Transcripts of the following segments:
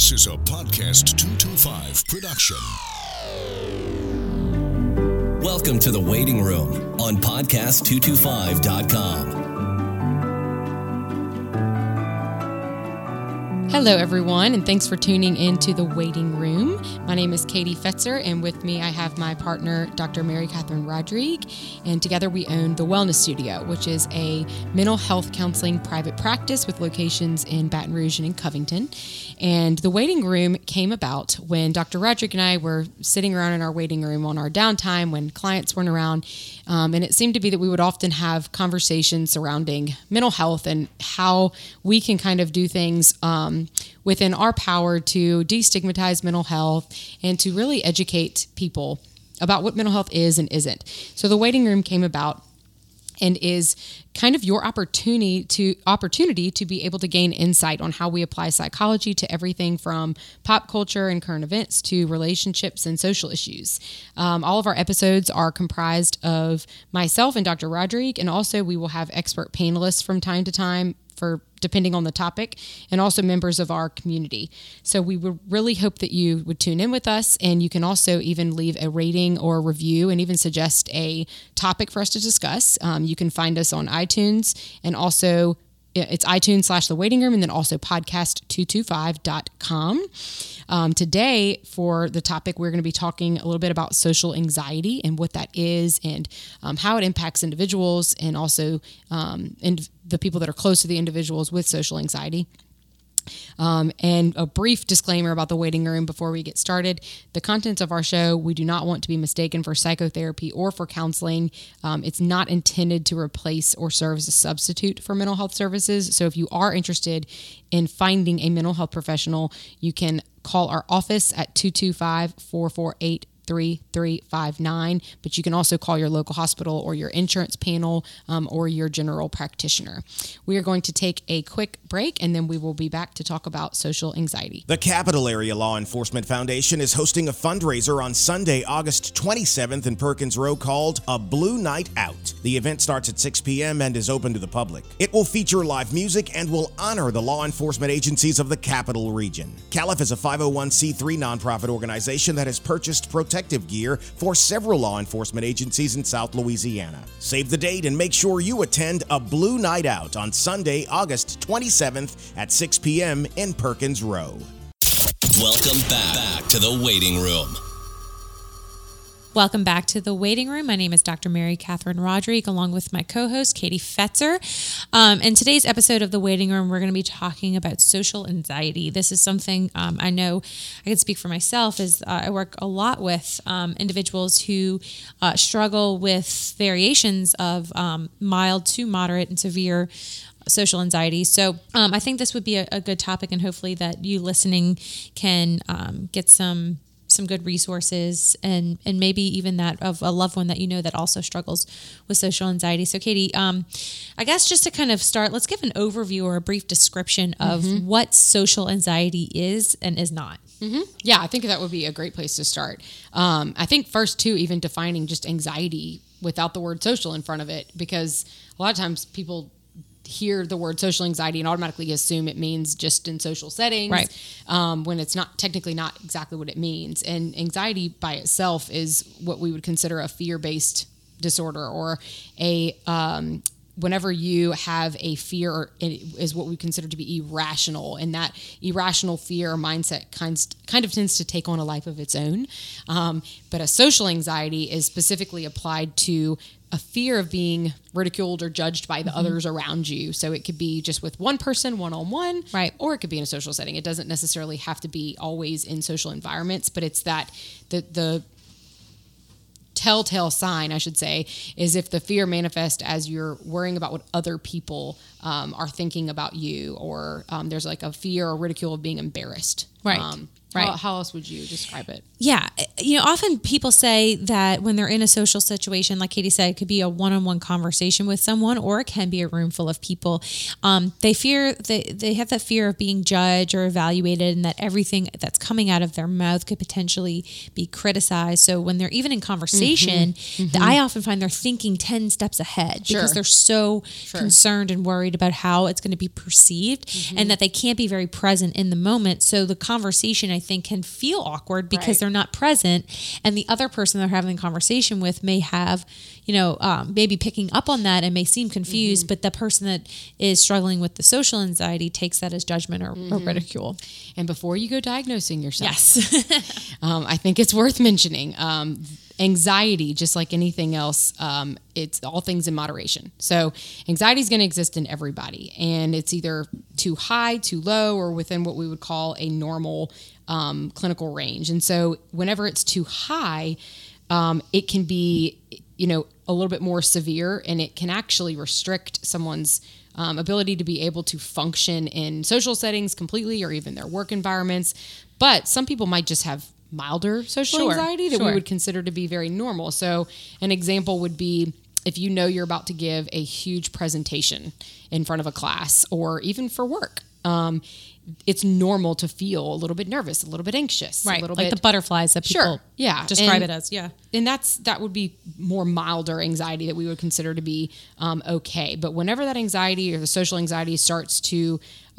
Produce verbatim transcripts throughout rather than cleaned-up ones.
This is a Podcast two twenty-five production. Welcome to The Waiting Room on podcast two twenty-five dot com. Hello, everyone, and thanks for tuning in to The Waiting Room. My name is Katie Fetzer, and with me I have my partner, Doctor Mary Catherine Rodriguez, and together we own The Wellness Studio, which is a mental health counseling private practice with locations in Baton Rouge and in Covington. And The Waiting Room came about when Doctor Roderick and I were sitting around in our waiting room on our downtime when clients weren't around. Um, and it seemed to be that we would often have conversations surrounding mental health and how we can kind of do things um, within our power to destigmatize mental health and to really educate people about what mental health is and isn't. So The Waiting Room came about and is kind of your opportunity to opportunity to be able to gain insight on how we apply psychology to everything from pop culture and current events to relationships and social issues. Um, all of our episodes are comprised of myself and Doctor Roderick, and also we will have expert panelists from time to time for depending on the topic, and also members of our community. So we would really hope that you would tune in with us, and you can also even leave a rating or a review and even suggest a topic for us to discuss. Um, you can find us on iTunes, and also it's iTunes slash The Waiting Room, and then also podcast two twenty-five dot com. Um, today, for the topic, we're going to be talking a little bit about social anxiety and what that is, and um, how it impacts individuals, and also um, and the people that are close to the individuals with social anxiety. Um, and a brief disclaimer about The Waiting Room before we get started. The contents of our show, we do not want to be mistaken for psychotherapy or for counseling. Um, it's not intended to replace or serve as a substitute for mental health services. So if you are interested in finding a mental health professional, you can call our office at two two five, four four eight, three three five nine, but you can also call your local hospital or your insurance panel um, or your general practitioner. We are going to take a quick break, and then we will be back to talk about social anxiety. The Capital Area Law Enforcement Foundation is hosting a fundraiser on Sunday, August twenty-seventh in Perkins Row called A Blue Night Out. The event starts at six p.m. and is open to the public. It will feature live music and will honor the law enforcement agencies of the Capital Region. CALIF is a five oh one c three nonprofit organization that has purchased protection gear for several law enforcement agencies in South Louisiana. Save the date and make sure you attend A Blue Night Out on Sunday, August twenty-seventh at six p.m. in Perkins Row. Welcome back, back to The Waiting Room. Welcome back to The Waiting Room. My name is Doctor Mary Catherine Rodriguez, along with my co-host, Katie Fetzer. Um, in today's episode of The Waiting Room, we're going to be talking about social anxiety. This is something um, I know I can speak for myself, is uh, I work a lot with um, individuals who uh, struggle with variations of um, mild to moderate and severe social anxiety. So um, I think this would be a, a good topic, and hopefully that you listening can um, get some some good resources, and, and maybe even that of a loved one that you know that also struggles with social anxiety. So Katie, um, I guess just to kind of start, let's give an overview or a brief description of mm-hmm. what social anxiety is and is not. Mm-hmm. Yeah, I think that would be a great place to start. Um, I think first too, even defining just anxiety without the word social in front of it, because a lot of times people hear the word social anxiety and automatically assume it means just in social settings, right. um, when it's not technically not exactly what it means. And anxiety by itself is what we would consider a fear-based disorder, or a um, whenever you have a fear, or it is what we consider to be irrational, and that irrational fear or mindset kind kind of tends to take on a life of its own. Um, but a social anxiety is specifically applied to a fear of being ridiculed or judged by the mm-hmm. others around you. So it could be just with one person, one-on-one, right? Or it could be in a social setting. It doesn't necessarily have to be always in social environments, but it's that the, the telltale sign, I should say, is if the fear manifests as you're worrying about what other people um, are thinking about you, or um, there's like a fear or ridicule of being embarrassed. Right. Um, Right. How, how else would you describe it? Yeah. You know, often people say that when they're in a social situation, like Katie said, it could be a one-on-one conversation with someone, or it can be a room full of people. Um, they fear, they, they have that fear of being judged or evaluated, and that everything that's coming out of their mouth could potentially be criticized. So when they're even in conversation, mm-hmm. Mm-hmm. I often find they're thinking ten steps ahead, sure. because they're so sure. concerned and worried about how it's going to be perceived, mm-hmm. and that they can't be very present in the moment. So the conversation, I think, can feel awkward because right. they're not present, and the other person they're having the conversation with may have, you know, um, maybe picking up on that and may seem confused, mm-hmm. but the person that is struggling with the social anxiety takes that as judgment or, mm-hmm. or ridicule. And before you go diagnosing yourself, yes, um, I think it's worth mentioning, um, anxiety, just like anything else, um, it's all things in moderation. So anxiety is going to exist in everybody, and it's either too high, too low, or within what we would call a normal um, clinical range. And so whenever it's too high, um, it can be, you know, a little bit more severe, and it can actually restrict someone's um, ability to be able to function in social settings completely, or even their work environments. But some people might just have milder social sure, anxiety that sure. we would consider to be very normal. So an example would be if you know you're about to give a huge presentation in front of a class or even for work, um, it's normal to feel a little bit nervous, a little bit anxious, right. a little like bit, the butterflies that people sure, yeah. describe and, it as. Yeah. And that's, that would be more milder anxiety that we would consider to be um, okay. But whenever that anxiety or the social anxiety starts to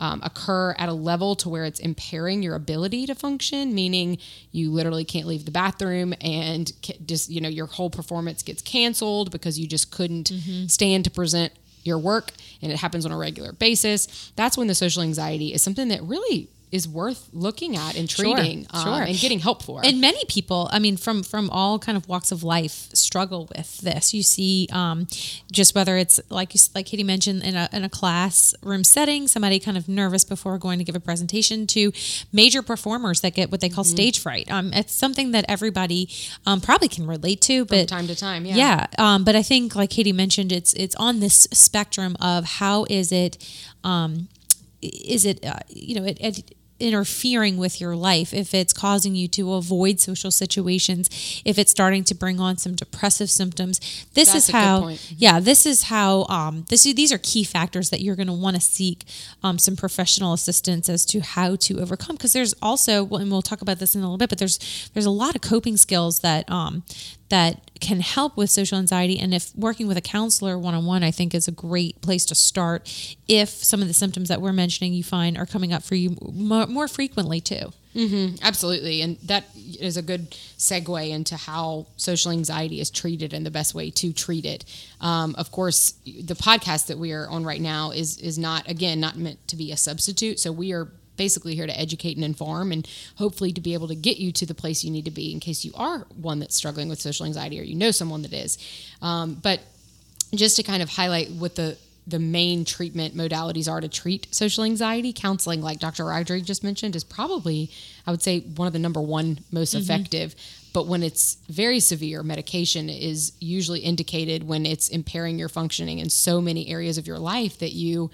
Um, occur at a level to where it's impairing your ability to function, meaning you literally can't leave the bathroom and ca- just, you know, your whole performance gets canceled because you just couldn't mm-hmm. stand to present your work, and it happens on a regular basis. That's when the social anxiety is something that really is worth looking at and treating sure, um, sure. and getting help for. And many people, I mean, from, from all kind of walks of life struggle with this. You see, um, just whether it's like, like Katie mentioned, in a, in a classroom setting, somebody kind of nervous before going to give a presentation, to major performers that get what they call mm-hmm. stage fright. Um, it's something that everybody, um, probably can relate to, but from time to time. Yeah. Yeah. Um, but I think, like Katie mentioned, it's, it's on this spectrum of how is it, um, is it, uh, you know, it, it interfering with your life, if it's causing you to avoid social situations, if it's starting to bring on some depressive symptoms. This That's is how, yeah, this is how, um, this, these are key factors that you're going to want to seek um, some professional assistance as to how to overcome. Because there's also, and we'll talk about this in a little bit, but there's, there's a lot of coping skills that, um, that can help with social anxiety. And if working with a counselor one-on-one, I think is a great place to start if some of the symptoms that we're mentioning you find are coming up for you more, more frequently too. Mm-hmm. Absolutely. And that is a good segue into how social anxiety is treated and the best way to treat it. Um, of course, the podcast that we are on right now is, is not, again, not meant to be a substitute. So we are basically here to educate and inform, and hopefully to be able to get you to the place you need to be in case you are one that's struggling with social anxiety, or you know someone that is. Um, but just to kind of highlight what the the main treatment modalities are to treat social anxiety, counseling, like Doctor Roderick just mentioned, is probably, I would say, one of the number one most mm-hmm. effective. But when it's very severe, medication is usually indicated when it's impairing your functioning in so many areas of your life that you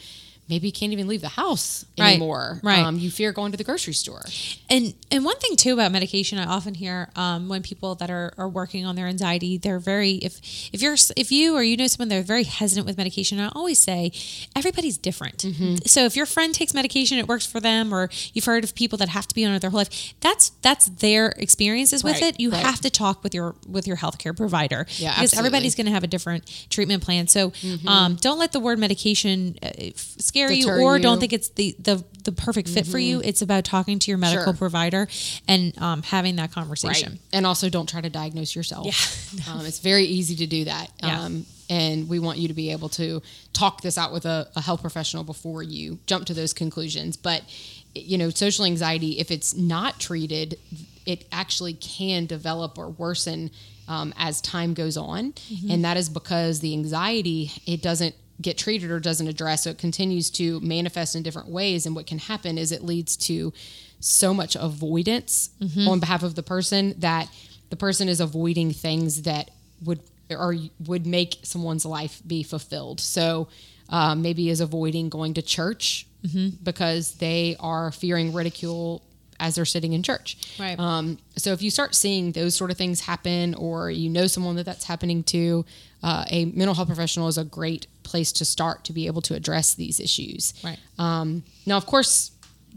maybe you can't even leave the house anymore. Right, right. Um, you fear going to the grocery store. And and one thing too about medication, I often hear um, when people that are, are working on their anxiety, they're very, if if you're if you or you know someone, they're very hesitant with medication. And I always say, everybody's different. Mm-hmm. So if your friend takes medication, it works for them, or you've heard of people that have to be on it their whole life, that's that's their experiences with right, it. You right. have to talk with your with your healthcare provider, yeah, because absolutely. everybody's going to have a different treatment plan. So mm-hmm. um, don't let the word medication Uh, scare you or you. don't think it's the, the, the perfect fit mm-hmm. for you. It's about talking to your medical sure. provider and um, having that conversation. Right. And also don't try to diagnose yourself. Yeah. um, it's very easy to do that. Yeah. Um, and we want you to be able to talk this out with a, a health professional before you jump to those conclusions. But, you know, social anxiety, if it's not treated, it actually can develop or worsen um, as time goes on. Mm-hmm. And that is because the anxiety, it doesn't get treated or doesn't address. So it continues to manifest in different ways. And what can happen is it leads to so much avoidance mm-hmm. on behalf of the person, that the person is avoiding things that would, or would make someone's life be fulfilled. So uh, maybe is avoiding going to church mm-hmm. because they are fearing ridicule as they're sitting in church. Right. Um, so if you start seeing those sort of things happen, or you know someone that that's happening to, uh, a mental health professional is a great place to start to be able to address these issues. Right. Um, now, of course,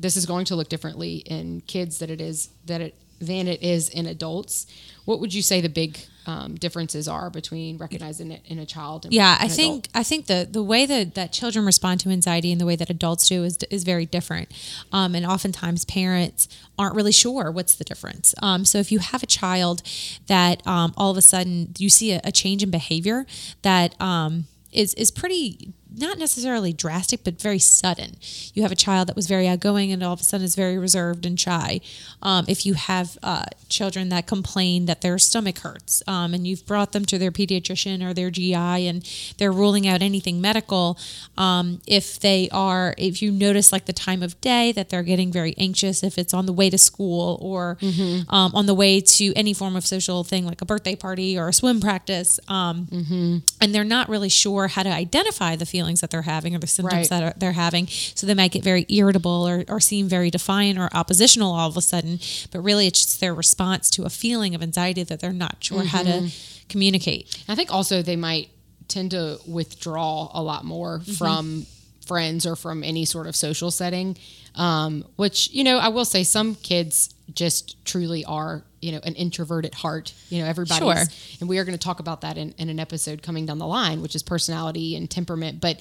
this is going to look differently in kids that it is that it than it is in adults. What would you say the big um, differences are between recognizing it in a child and yeah, I think adult. I think the the way that, that children respond to anxiety and the way that adults do is is very different, um, and oftentimes parents aren't really sure what's the difference. Um, so if you have a child that um, all of a sudden you see a, a change in behavior that um, is is pretty. Not necessarily drastic, but very sudden. You have a child that was very outgoing and all of a sudden is very reserved and shy. Um, if you have uh, children that complain that their stomach hurts um, and you've brought them to their pediatrician or their G I and they're ruling out anything medical, um, if they are, if you notice like the time of day that they're getting very anxious, if it's on the way to school or mm-hmm. um, on the way to any form of social thing like a birthday party or a swim practice, um, mm-hmm. and they're not really sure how to identify the feeling feelings that they're having or the symptoms right. that are, they're having. So they might get very irritable or, or seem very defiant or oppositional all of a sudden, but really it's just their response to a feeling of anxiety that they're not sure mm-hmm. how to communicate. I think also they might tend to withdraw a lot more mm-hmm. from friends or from any sort of social setting, um, which, you know, I will say some kids just truly are, you know, an introvert at heart, you know, everybody's, sure. and we are going to talk about that in, in an episode coming down the line, which is personality and temperament. But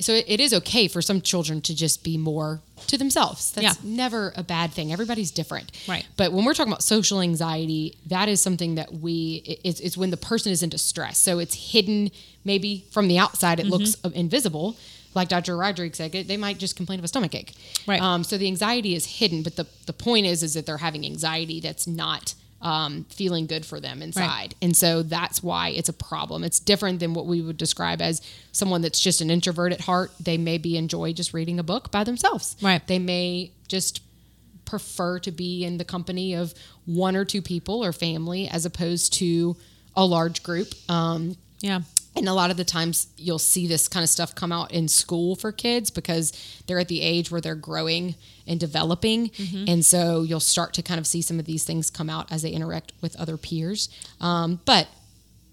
so it, it is okay for some children to just be more to themselves. That's yeah. never a bad thing. Everybody's different. Right. But when we're talking about social anxiety, that is something that we, it, it's, it's when the person is in distress. So it's hidden, maybe from the outside, it mm-hmm. looks invisible. Like Doctor Roderick said, they might just complain of a stomach ache. Right. Um, so the anxiety is hidden, but the, the point is, is that they're having anxiety that's not um, feeling good for them inside. Right. And so that's why it's a problem. It's different than what we would describe as someone that's just an introvert at heart. They maybe enjoy just reading a book by themselves. Right. They may just prefer to be in the company of one or two people or family as opposed to a large group. Um, yeah. And a lot of the times you'll see this kind of stuff come out in school for kids because they're at the age where they're growing and developing. Mm-hmm. And so you'll start to kind of see some of these things come out as they interact with other peers. Um, but,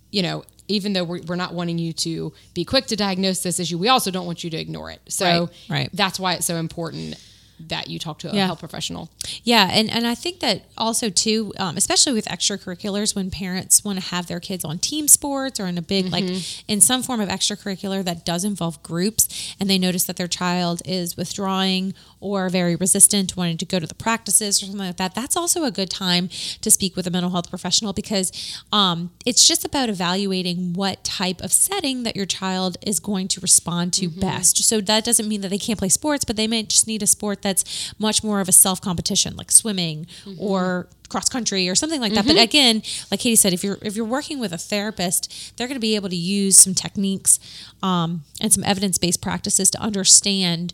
you know, even though we're, we're not wanting you to be quick to diagnose this issue, we also don't want you to ignore it. So right, right. that's why it's so important that you talk to a yeah. health professional. Yeah. And, and I think that also too, um, especially with extracurriculars, when parents want to have their kids on team sports or in a big, mm-hmm. like in some form of extracurricular that does involve groups, and they notice that their child is withdrawing or very resistant, wanting to go to the practices or something like that, that's also a good time to speak with a mental health professional, because um, it's just about evaluating what type of setting that your child is going to respond to mm-hmm. best. So that doesn't mean that they can't play sports, but they may just need a sport that that's much more of a self-competition, like swimming mm-hmm. or cross country or something like that. Mm-hmm. But again, like Katie said, if you're if you're working with a therapist, they're going to be able to use some techniques um, and some evidence-based practices to understand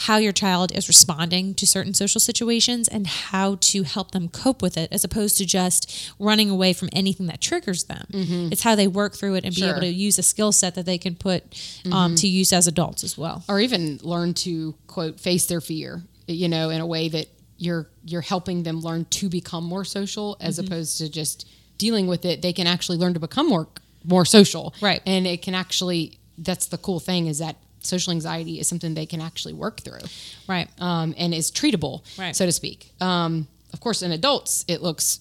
how your child is responding to certain social situations and how to help them cope with it, as opposed to just running away from anything that triggers them. Mm-hmm. It's how they work through it and sure. be able to use a skill set that they can put mm-hmm. um, to use as adults as well. Or even learn to, quote, face their fear, you know, in a way that you're, you're helping them learn to become more social as mm-hmm. opposed to just dealing with it. They can actually learn to become more, more social. Right. And it can actually, that's the cool thing, is that social anxiety is something they can actually work through. Right. Um, and is treatable, right. so to speak. Um, of course, in adults, it looks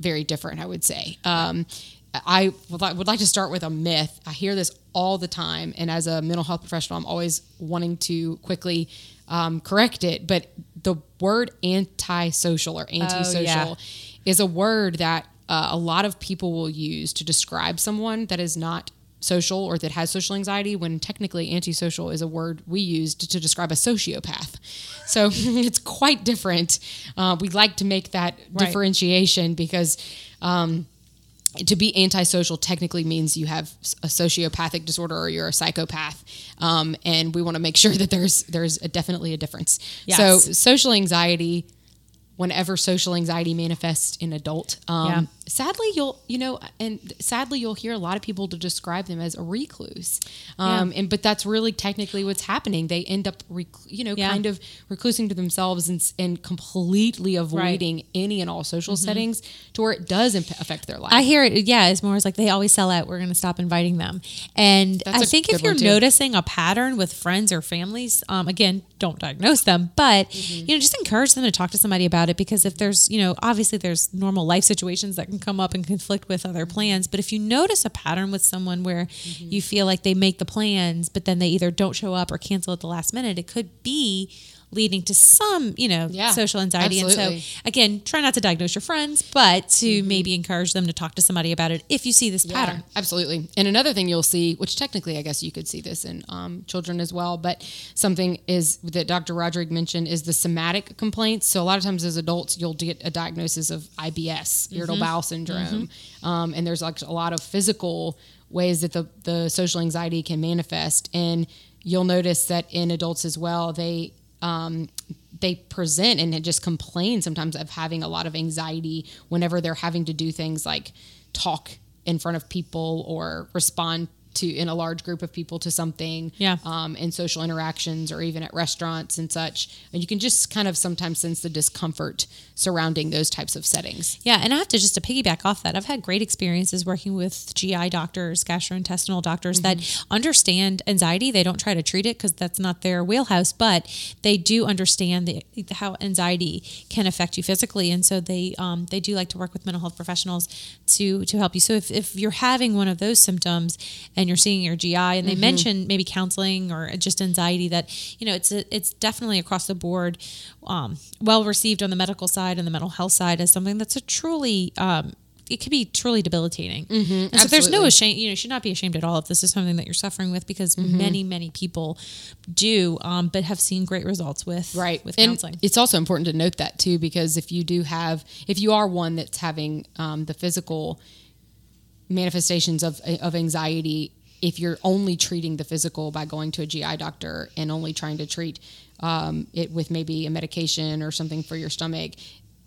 very different, I would say. Um, I would, li- would like to start with a myth. I hear this all the time. And as a mental health professional, I'm always wanting to quickly um, correct it. But the word antisocial or antisocial oh, yeah. is a word that uh, a lot of people will use to describe someone that is not social or that has social anxiety, when technically antisocial is a word we used to describe a sociopath. So it's quite different. Uh, we like to make that right. differentiation because um, to be antisocial technically means you have a sociopathic disorder or you're a psychopath. Um, and we want to make sure that there's, there's a, definitely a difference. Yes. So social anxiety, whenever social anxiety manifests in adult, um, yeah. sadly you'll, you know, and sadly you'll hear a lot of people to describe them as a recluse. Um, yeah. And, but that's really technically what's happening. They end up, rec- you know, yeah. kind of reclusing to themselves and, and completely avoiding right. any and all social mm-hmm. settings to where it does imp- affect their life. I hear it. Yeah. It's more, it's like they always sell out. We're going to stop inviting them. And that's I think if you're noticing a pattern with friends or families, um, again, don't diagnose them, but mm-hmm. you know, just encourage them to talk to somebody about it, because if there's, you know, obviously there's normal life situations that can can come up and conflict with other plans. But if you notice a pattern with someone where mm-hmm. you feel like they make the plans, but then they either don't show up or cancel at the last minute, it could be leading to some, you know, yeah, social anxiety. Absolutely. And so again, try not to diagnose your friends, but to mm-hmm. maybe encourage them to talk to somebody about it if you see this yeah, pattern. Absolutely. And another thing you'll see, which technically I guess you could see this in um, children as well, but something is that Doctor Roderick mentioned is the somatic complaints. So a lot of times as adults, you'll get a diagnosis of I B S, irritable mm-hmm. bowel syndrome. Mm-hmm. Um, and there's like a lot of physical ways that the, the social anxiety can manifest. And you'll notice that in adults as well, they, Um, they present and just complain sometimes of having a lot of anxiety whenever they're having to do things like talk in front of people or respond to in a large group of people to something, yeah. um, in social interactions or even at restaurants and such. And you can just kind of sometimes sense the discomfort surrounding those types of settings. Yeah. And I have to just to piggyback off that. I've had great experiences working with G I doctors, gastrointestinal doctors mm-hmm. that understand anxiety. They don't try to treat it because that's not their wheelhouse, but they do understand the, how anxiety can affect you physically. And so they, um, they do like to work with mental health professionals to, to help you. So if, if you're having one of those symptoms and you're seeing your G I and they mm-hmm. mention maybe counseling or just anxiety, that, you know, it's, a, it's definitely across the board, um, well received on the medical side and the mental health side as something that's a truly, um, it could be truly debilitating. Mm-hmm. And absolutely. So there's no shame, you know, you should not be ashamed at all if this is something that you're suffering with, because mm-hmm. many, many people do, um, but have seen great results with, right. with and counseling. It's also important to note that too, because if you do have, if you are one that's having, um, the physical manifestations of, of anxiety, if you're only treating the physical by going to a G I doctor and only trying to treat um, it with maybe a medication or something for your stomach,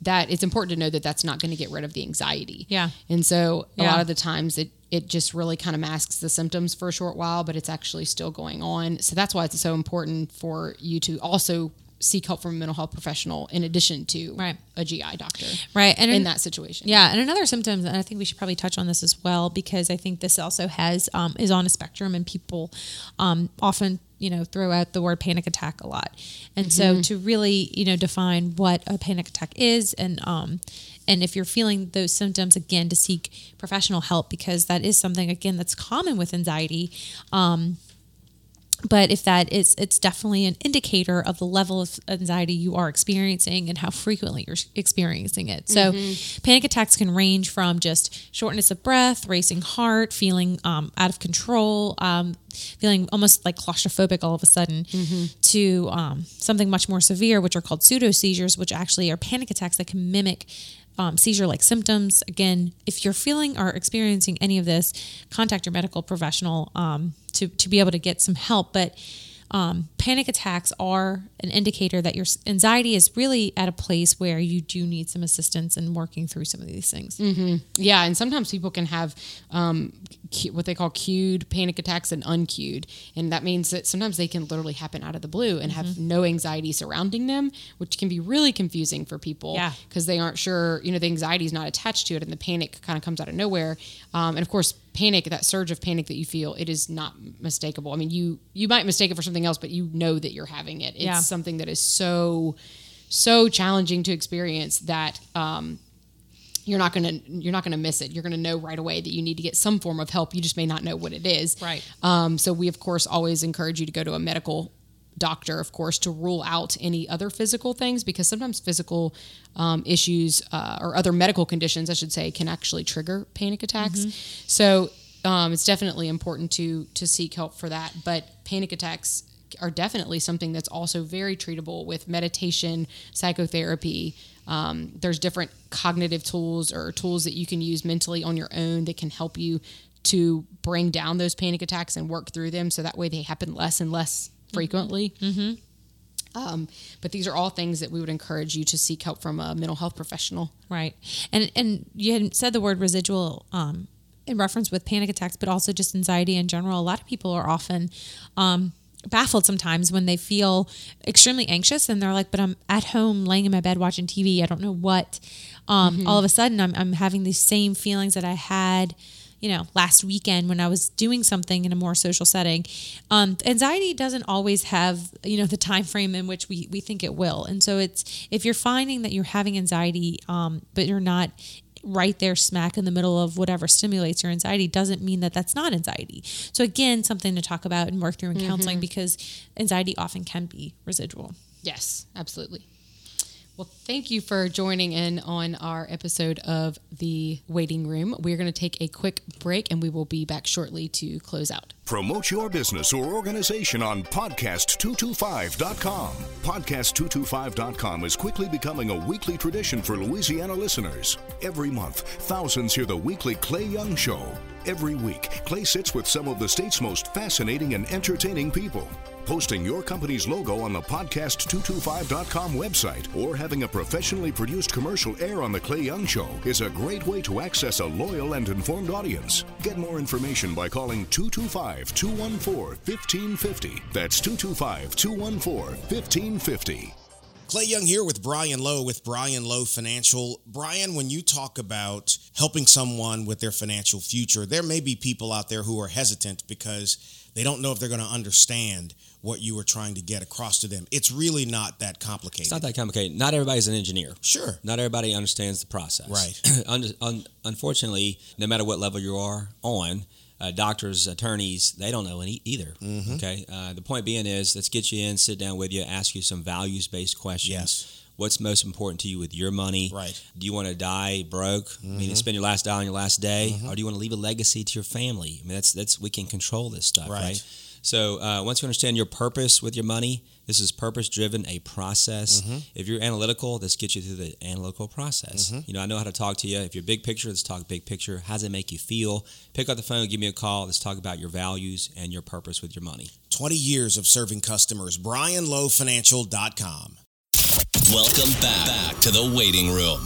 that it's important to know that that's not going to get rid of the anxiety. Yeah. And so a yeah. lot of the times it, it just really kind of masks the symptoms for a short while, but it's actually still going on. So that's why it's so important for you to also seek help from a mental health professional in addition to right. a G I doctor right. and in an, that situation. Yeah. And another symptom, and I think we should probably touch on this as well, because I think this also has, um, is on a spectrum, and people um, often, you know, throw out the word panic attack a lot. And mm-hmm. so to really, you know, define what a panic attack is, and, um, and if you're feeling those symptoms, again, to seek professional help, because that is something, again, that's common with anxiety. Um, But if that is, it's definitely an indicator of the level of anxiety you are experiencing and how frequently you're experiencing it. So mm-hmm. panic attacks can range from just shortness of breath, racing heart, feeling um, out of control, um, feeling almost like claustrophobic all of a sudden, mm-hmm. to um, something much more severe, which are called pseudo seizures, which actually are panic attacks that can mimic Um, seizure-like symptoms. Again, if you're feeling or experiencing any of this, contact your medical professional um, to, to be able to get some help. But um, panic attacks are an indicator that your anxiety is really at a place where you do need some assistance in working through some of these things. Mm-hmm. Yeah. And sometimes people can have um, what they call cued panic attacks and uncued. And that means that sometimes they can literally happen out of the blue and have mm-hmm. no anxiety surrounding them, which can be really confusing for people because yeah. they aren't sure, you know, the anxiety is not attached to it and the panic kind of comes out of nowhere. Um, and of course, panic, that surge of panic that you feel, it is not mistakable. I mean, you, you might mistake it for something else, but you know that you're having it. It's yeah. something that is so, so challenging to experience that, um, you're not going to, you're not going to miss it. You're going to know right away that you need to get some form of help. You just may not know what it is. Right. Um, so we of course always encourage you to go to a medical doctor, of course, to rule out any other physical things, because sometimes physical um, issues uh, or other medical conditions, I should say, can actually trigger panic attacks. Mm-hmm. So um, it's definitely important to to seek help for that. But panic attacks are definitely something that's also very treatable with meditation, psychotherapy. Um, there's different cognitive tools or tools that you can use mentally on your own that can help you to bring down those panic attacks and work through them, so that way they happen less and less frequently. Mm-hmm. Um, but these are all things that we would encourage you to seek help from a mental health professional. Right. And, and you had said the word residual, um, in reference with panic attacks, but also just anxiety in general. A lot of people are often, um, baffled sometimes when they feel extremely anxious and they're like, but I'm at home laying in my bed watching T V. I don't know what, um, mm-hmm. all of a sudden I'm, I'm having these same feelings that I had, you know, last weekend when I was doing something in a more social setting. Um, anxiety doesn't always have, you know, the time frame in which we, we think it will. And so it's, if you're finding that you're having anxiety, um, but you're not right there smack in the middle of whatever stimulates your anxiety doesn't mean that that's not anxiety. So again, something to talk about and work through in mm-hmm. counseling, because anxiety often can be residual. Yes, absolutely. Well, thank you for joining in on our episode of The Waiting Room. We're going to take a quick break, and we will be back shortly to close out. Promote your business or organization on podcast two twenty-five dot com. podcast two twenty-five dot com is quickly becoming a weekly tradition for Louisiana listeners. Every month, thousands hear the weekly Clay Young Show. Every week, Clay sits with some of the state's most fascinating and entertaining people. Posting your company's logo on the podcast two twenty-five dot com website or having a professionally produced commercial air on The Clay Young Show is a great way to access a loyal and informed audience. Get more information by calling two two five, two one four, one five five zero. That's two two five, two one four, one five five zero. Clay Young here with Brian Lowe with Brian Lowe Financial. Brian, when you talk about helping someone with their financial future, there may be people out there who are hesitant because they don't know if they're going to understand what you were trying to get across to them. It's really not that complicated. It's not that complicated. Not everybody's an engineer. Sure. Not everybody understands the process. Right. un- un- unfortunately, no matter what level you are on, Uh, doctors, attorneys, they don't know any either. Mm-hmm. Okay. Uh, the point being is, let's get you in, sit down with you, ask you some values-based questions. Yes. What's most important to you with your money? Right. Do you want to die broke? Mm-hmm. I mean, spend your last dollar on your last day, mm-hmm. or do you want to leave a legacy to your family? I mean, that's that's we can control this stuff, right? right? So uh, once you understand your purpose with your money, this is purpose-driven, a process. Mm-hmm. If you're analytical, let's get you through the analytical process. Mm-hmm. You know, I know how to talk to you. If you're big picture, let's talk big picture. How does it make you feel? Pick up the phone, give me a call. Let's talk about your values and your purpose with your money. twenty years of serving customers. Brian Lowe Financial dot com. Welcome back, back to The Waiting Room.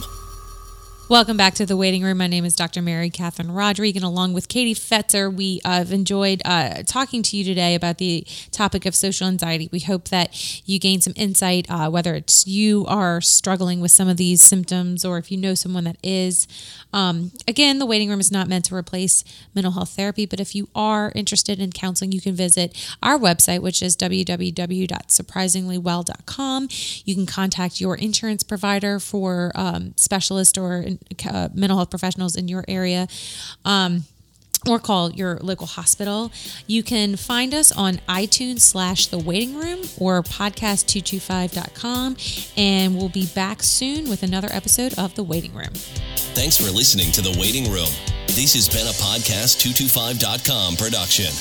Welcome back to The Waiting Room. My name is Doctor Mary Catherine Rodriguez, and along with Katie Fetzer, we have uh, enjoyed uh, talking to you today about the topic of social anxiety. We hope that you gain some insight, uh, whether it's you are struggling with some of these symptoms or if you know someone that is. Um, again, The Waiting Room is not meant to replace mental health therapy, but if you are interested in counseling, you can visit our website, which is w w w dot surprisingly well dot com. You can contact your insurance provider for um, specialist or Uh, mental health professionals in your area, um, or call your local hospital. You can find us on iTunes slash The Waiting Room or podcast two twenty-five dot com, and we'll be back soon with another episode of The Waiting Room. Thanks for listening to The Waiting Room. This has been a podcast two twenty-five dot com production.